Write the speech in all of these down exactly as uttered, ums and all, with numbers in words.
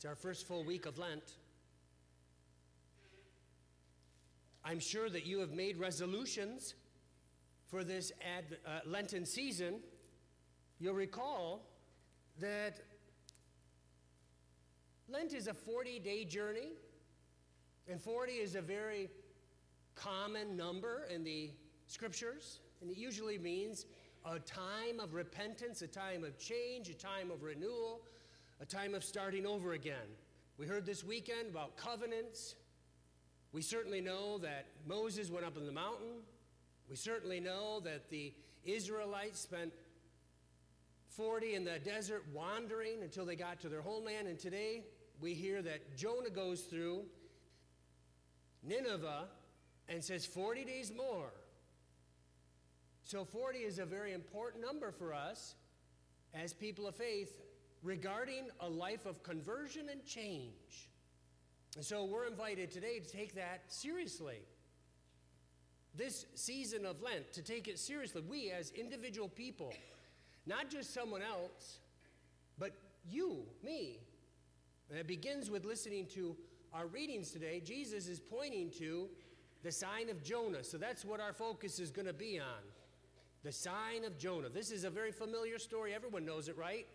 It's our first full week of Lent. I'm sure that you have made resolutions for this Adv- uh, Lenten season. You'll recall that Lent is a forty-day journey, and forty is a very common number in the Scriptures, and it usually means a time of repentance, a time of change, a time of renewal, a time of starting over again. We heard this weekend about covenants. We certainly know that Moses went up in the mountain. We certainly know that the Israelites spent forty in the desert wandering until they got to their homeland. And today we hear that Jonah goes through Nineveh and says forty days more. So forty is a very important number for us as people of faith regarding a life of conversion and change. And so we're invited today to take that seriously. This season of Lent, to take it seriously, we as individual people, not just someone else, but you, me. And it begins with listening to our readings today. Jesus is pointing to the sign of Jonah. So that's what our focus is going to be on. The sign of Jonah. This is a very familiar story. Everyone knows it, right?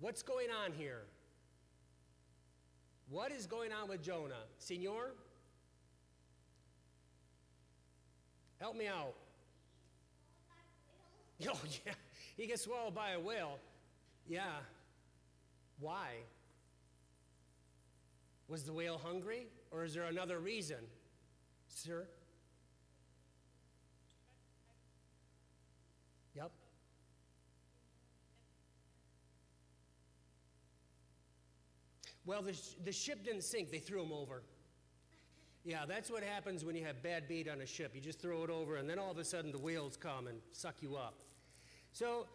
What's going on here? What is going on with Jonah? Senor? Help me out. Oh, yeah. He gets swallowed by a whale. Yeah. Why? Was the whale hungry? Or is there another reason? Sir? Yep. Well, the, sh- the ship didn't sink. They threw him over. Yeah, that's what happens when you have bad bait on a ship. You just throw it over, and then all of a sudden the whales come and suck you up. So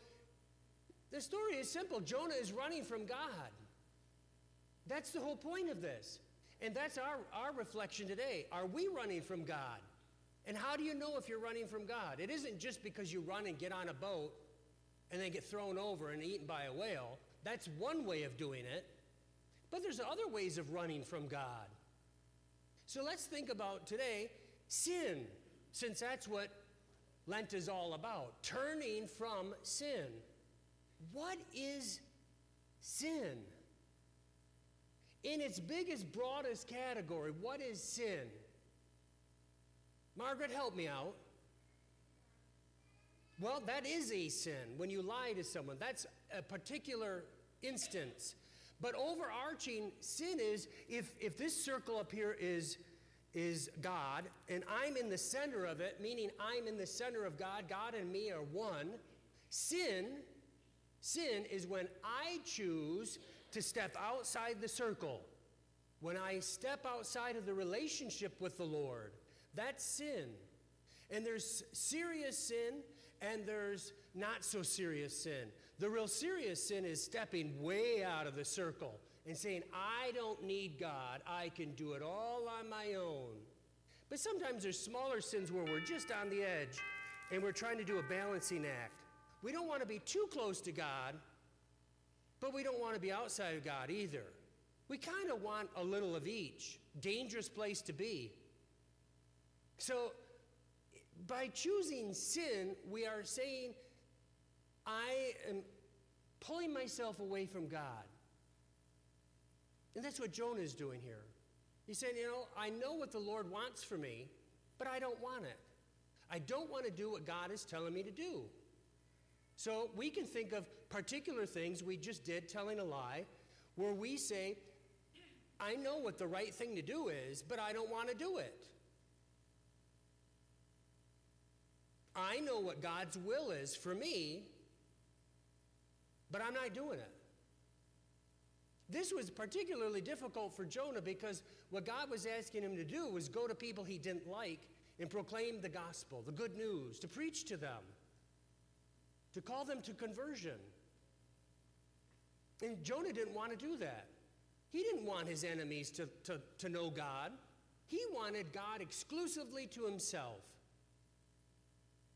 the story is simple. Jonah is running from God. That's the whole point of this. And that's our, our reflection today. Are we running from God? And how do you know if you're running from God? It isn't just because you run and get on a boat and then get thrown over and eaten by a whale. That's one way of doing it. But there's other ways of running from God. So let's think about today sin, since that's what Lent is all about, turning from sin. What is sin? In its biggest, broadest category, what is sin? Margaret, help me out. Well, that is a sin, when you lie to someone. That's a particular instance. But overarching sin is, if, if this circle up here is, is God, and I'm in the center of it, meaning I'm in the center of God, God and me are one, sin, sin is when I choose to step outside the circle, when I step outside of the relationship with the Lord. That's sin. And there's serious sin, and there's not so serious sin. The real serious sin is stepping way out of the circle and saying, I don't need God. I can do it all on my own. But sometimes there's smaller sins where we're just on the edge and we're trying to do a balancing act. We don't want to be too close to God, but we don't want to be outside of God either. We kind of want a little of each. Dangerous place to be. So by choosing sin, we are saying, I am pulling myself away from God. And that's what Jonah is doing here. He said, you know, I know what the Lord wants for me, but I don't want it. I don't want to do what God is telling me to do. So we can think of particular things we just did, telling a lie, where we say, I know what the right thing to do is, but I don't want to do it. I know what God's will is for me, but I'm not doing it. This was particularly difficult for Jonah because what God was asking him to do was go to people he didn't like and proclaim the gospel, the good news, to preach to them, to call them to conversion. And Jonah didn't want to do that. He didn't want his enemies to, to, to know God. He wanted God exclusively to himself.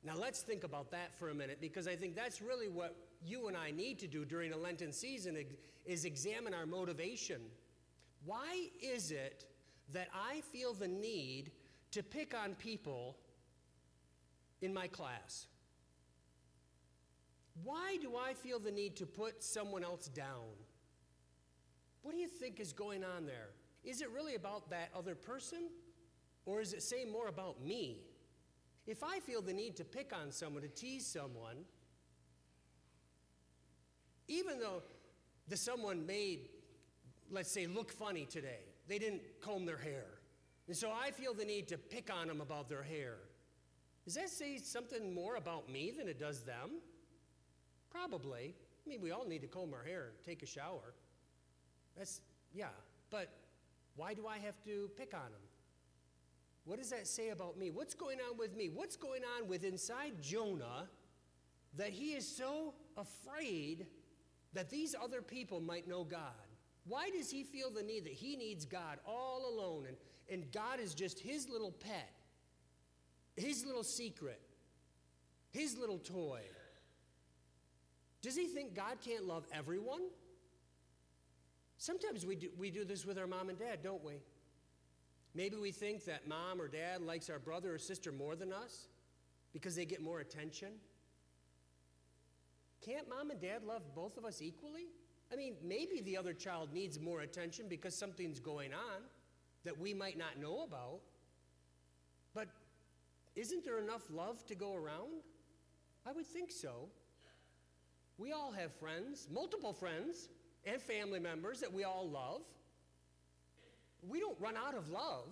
Now let's think about that for a minute, because I think that's really what you and I need to do during a Lenten season, is examine our motivation Why is it that I feel the need to pick on people in my class? Why do I feel the need to put someone else down? What do you think is going on there? Is it really about that other person? Or is it saying more about me? If I feel the need to pick on someone, to tease someone, even though the someone may, let's say, look funny today, they didn't comb their hair, and so I feel the need to pick on them about their hair, does that say something more about me than it does them? Probably. I mean, we all need to comb our hair and take a shower. That's, yeah, but why do I have to pick on them? What does that say about me? What's going on with me? What's going on with inside Jonah that he is so afraid that these other people might know God? Why does he feel the need that he needs God all alone, and, and God is just his little pet, his little secret, his little toy? Does he think God can't love everyone? Sometimes we do, we do this with our mom and dad, don't we? Maybe we think that mom or dad likes our brother or sister more than us because they get more attention. Can't mom and dad love both of us equally? I mean, maybe the other child needs more attention because something's going on that we might not know about. But isn't there enough love to go around? I would think so. We all have friends, multiple friends, and family members that we all love. We don't run out of love,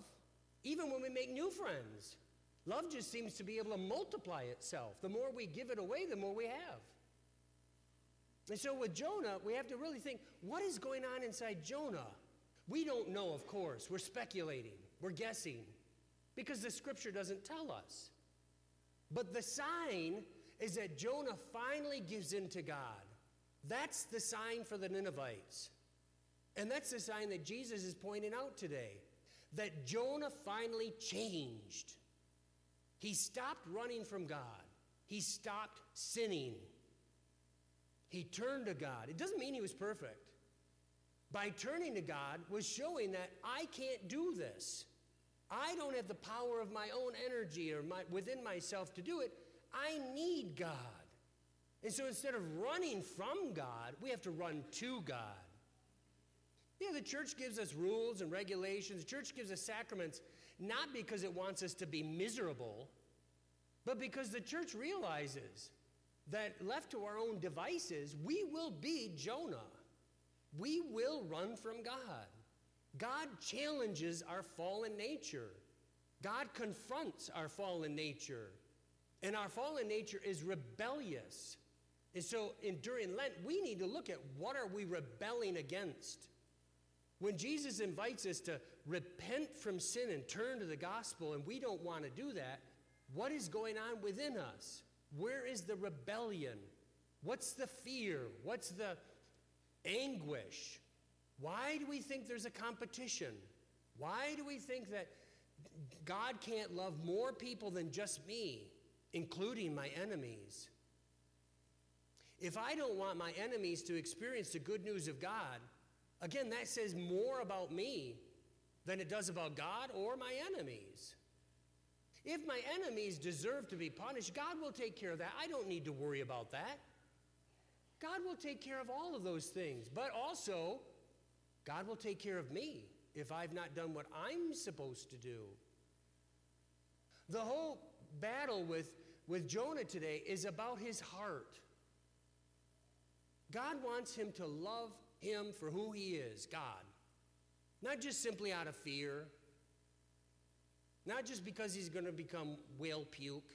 even when we make new friends. Love just seems to be able to multiply itself. The more we give it away, the more we have. And so with Jonah, we have to really think, what is going on inside Jonah? We don't know, of course. We're speculating. We're guessing. Because the scripture doesn't tell us. But the sign is that Jonah finally gives in to God. That's the sign for the Ninevites. And that's the sign that Jesus is pointing out today, that Jonah finally changed. He stopped running from God. He stopped sinning. He turned to God. It doesn't mean he was perfect. By turning to God was showing that I can't do this. I don't have the power of my own energy or my, within myself to do it. I need God. And so instead of running from God, we have to run to God. Yeah, the church gives us rules and regulations. The church gives us sacraments, not because it wants us to be miserable, but because the church realizes that left to our own devices, we will be Jonah. We will run from God. God challenges our fallen nature. God confronts our fallen nature. And our fallen nature is rebellious. And so in, during Lent, we need to look at what are we rebelling against. When Jesus invites us to repent from sin and turn to the gospel, and we don't want to do that, what is going on within us? Where is the rebellion? What's the fear? What's the anguish? Why do we think there's a competition? Why do we think that God can't love more people than just me, including my enemies? If I don't want my enemies to experience the good news of God, again, that says more about me than it does about God or my enemies. If my enemies deserve to be punished, God will take care of that. I don't need to worry about that. God will take care of all of those things. But also, God will take care of me if I've not done what I'm supposed to do. The whole battle with, with Jonah today is about his heart. God wants him to love him for who he is, God. Not just simply out of fear. Not just because he's going to become whale puke.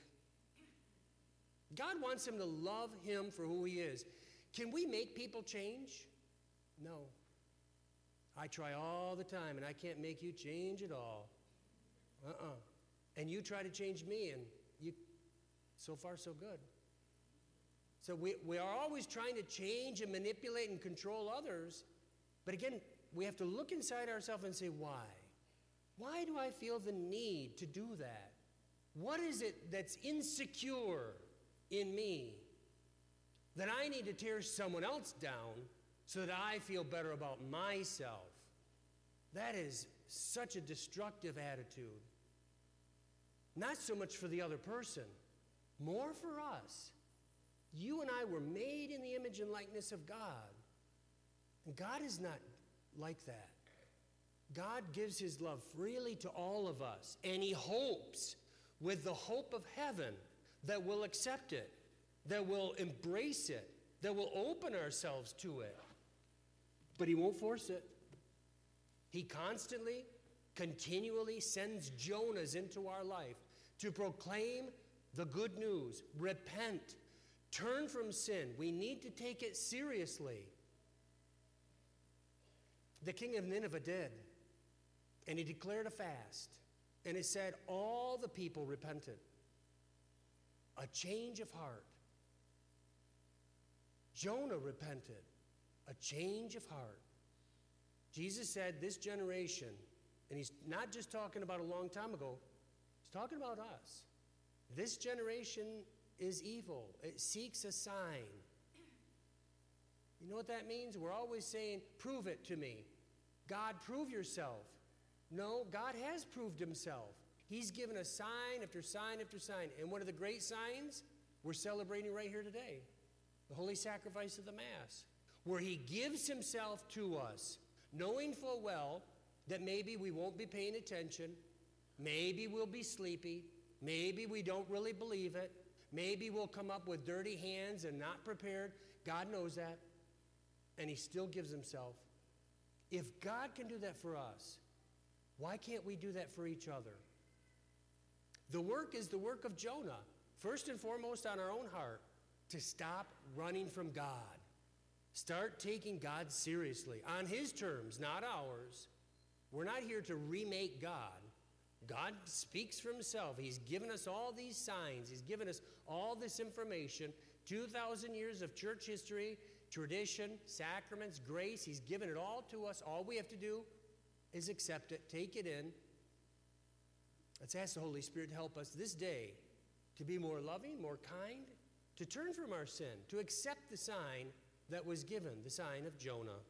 God wants him to love him for who he is. Can we make people change? No. I try all the time, and I can't make you change at all. Uh-uh. And you try to change me, and you, so far, so good. So we, we are always trying to change and manipulate and control others. But again, we have to look inside ourselves and say, why? Why do I feel the need to do that? What is it that's insecure in me that I need to tear someone else down so that I feel better about myself? That is such a destructive attitude. Not so much for the other person, more for us. You and I were made in the image and likeness of God. And God is not like that. God gives his love freely to all of us, and he hopes, with the hope of heaven, that we'll accept it, that we'll embrace it, that we'll open ourselves to it. But he won't force it. He constantly, continually sends Jonahs into our life to proclaim the good news. Repent. Turn from sin. We need to take it seriously. The king of Nineveh did, and he declared a fast, and it said all the people repented. A change of heart. Jonah repented. A change of heart. Jesus said, this generation, and he's not just talking about a long time ago, he's talking about us. This generation is evil. It seeks a sign. You know what that means? We're always saying, prove it to me. God, prove yourself. No, God has proved himself. He's given us sign after sign after sign. And one of the great signs we're celebrating right here today, the holy sacrifice of the Mass, where he gives himself to us, knowing full well that maybe we won't be paying attention, maybe we'll be sleepy, maybe we don't really believe it, maybe we'll come up with dirty hands and not prepared. God knows that, and he still gives himself. If God can do that for us, why can't we do that for each other? The work is the work of Jonah, first and foremost on our own heart, to stop running from God. Start taking God seriously, on his terms, not ours. We're not here to remake God. God speaks for himself. He's given us all these signs. He's given us all this information, two thousand years of church history, tradition, sacraments, grace. He's given it all to us. All we have to do is accept it, take it in. Let's ask the Holy Spirit to help us this day to be more loving, more kind, to turn from our sin, to accept the sign that was given, the sign of Jonah.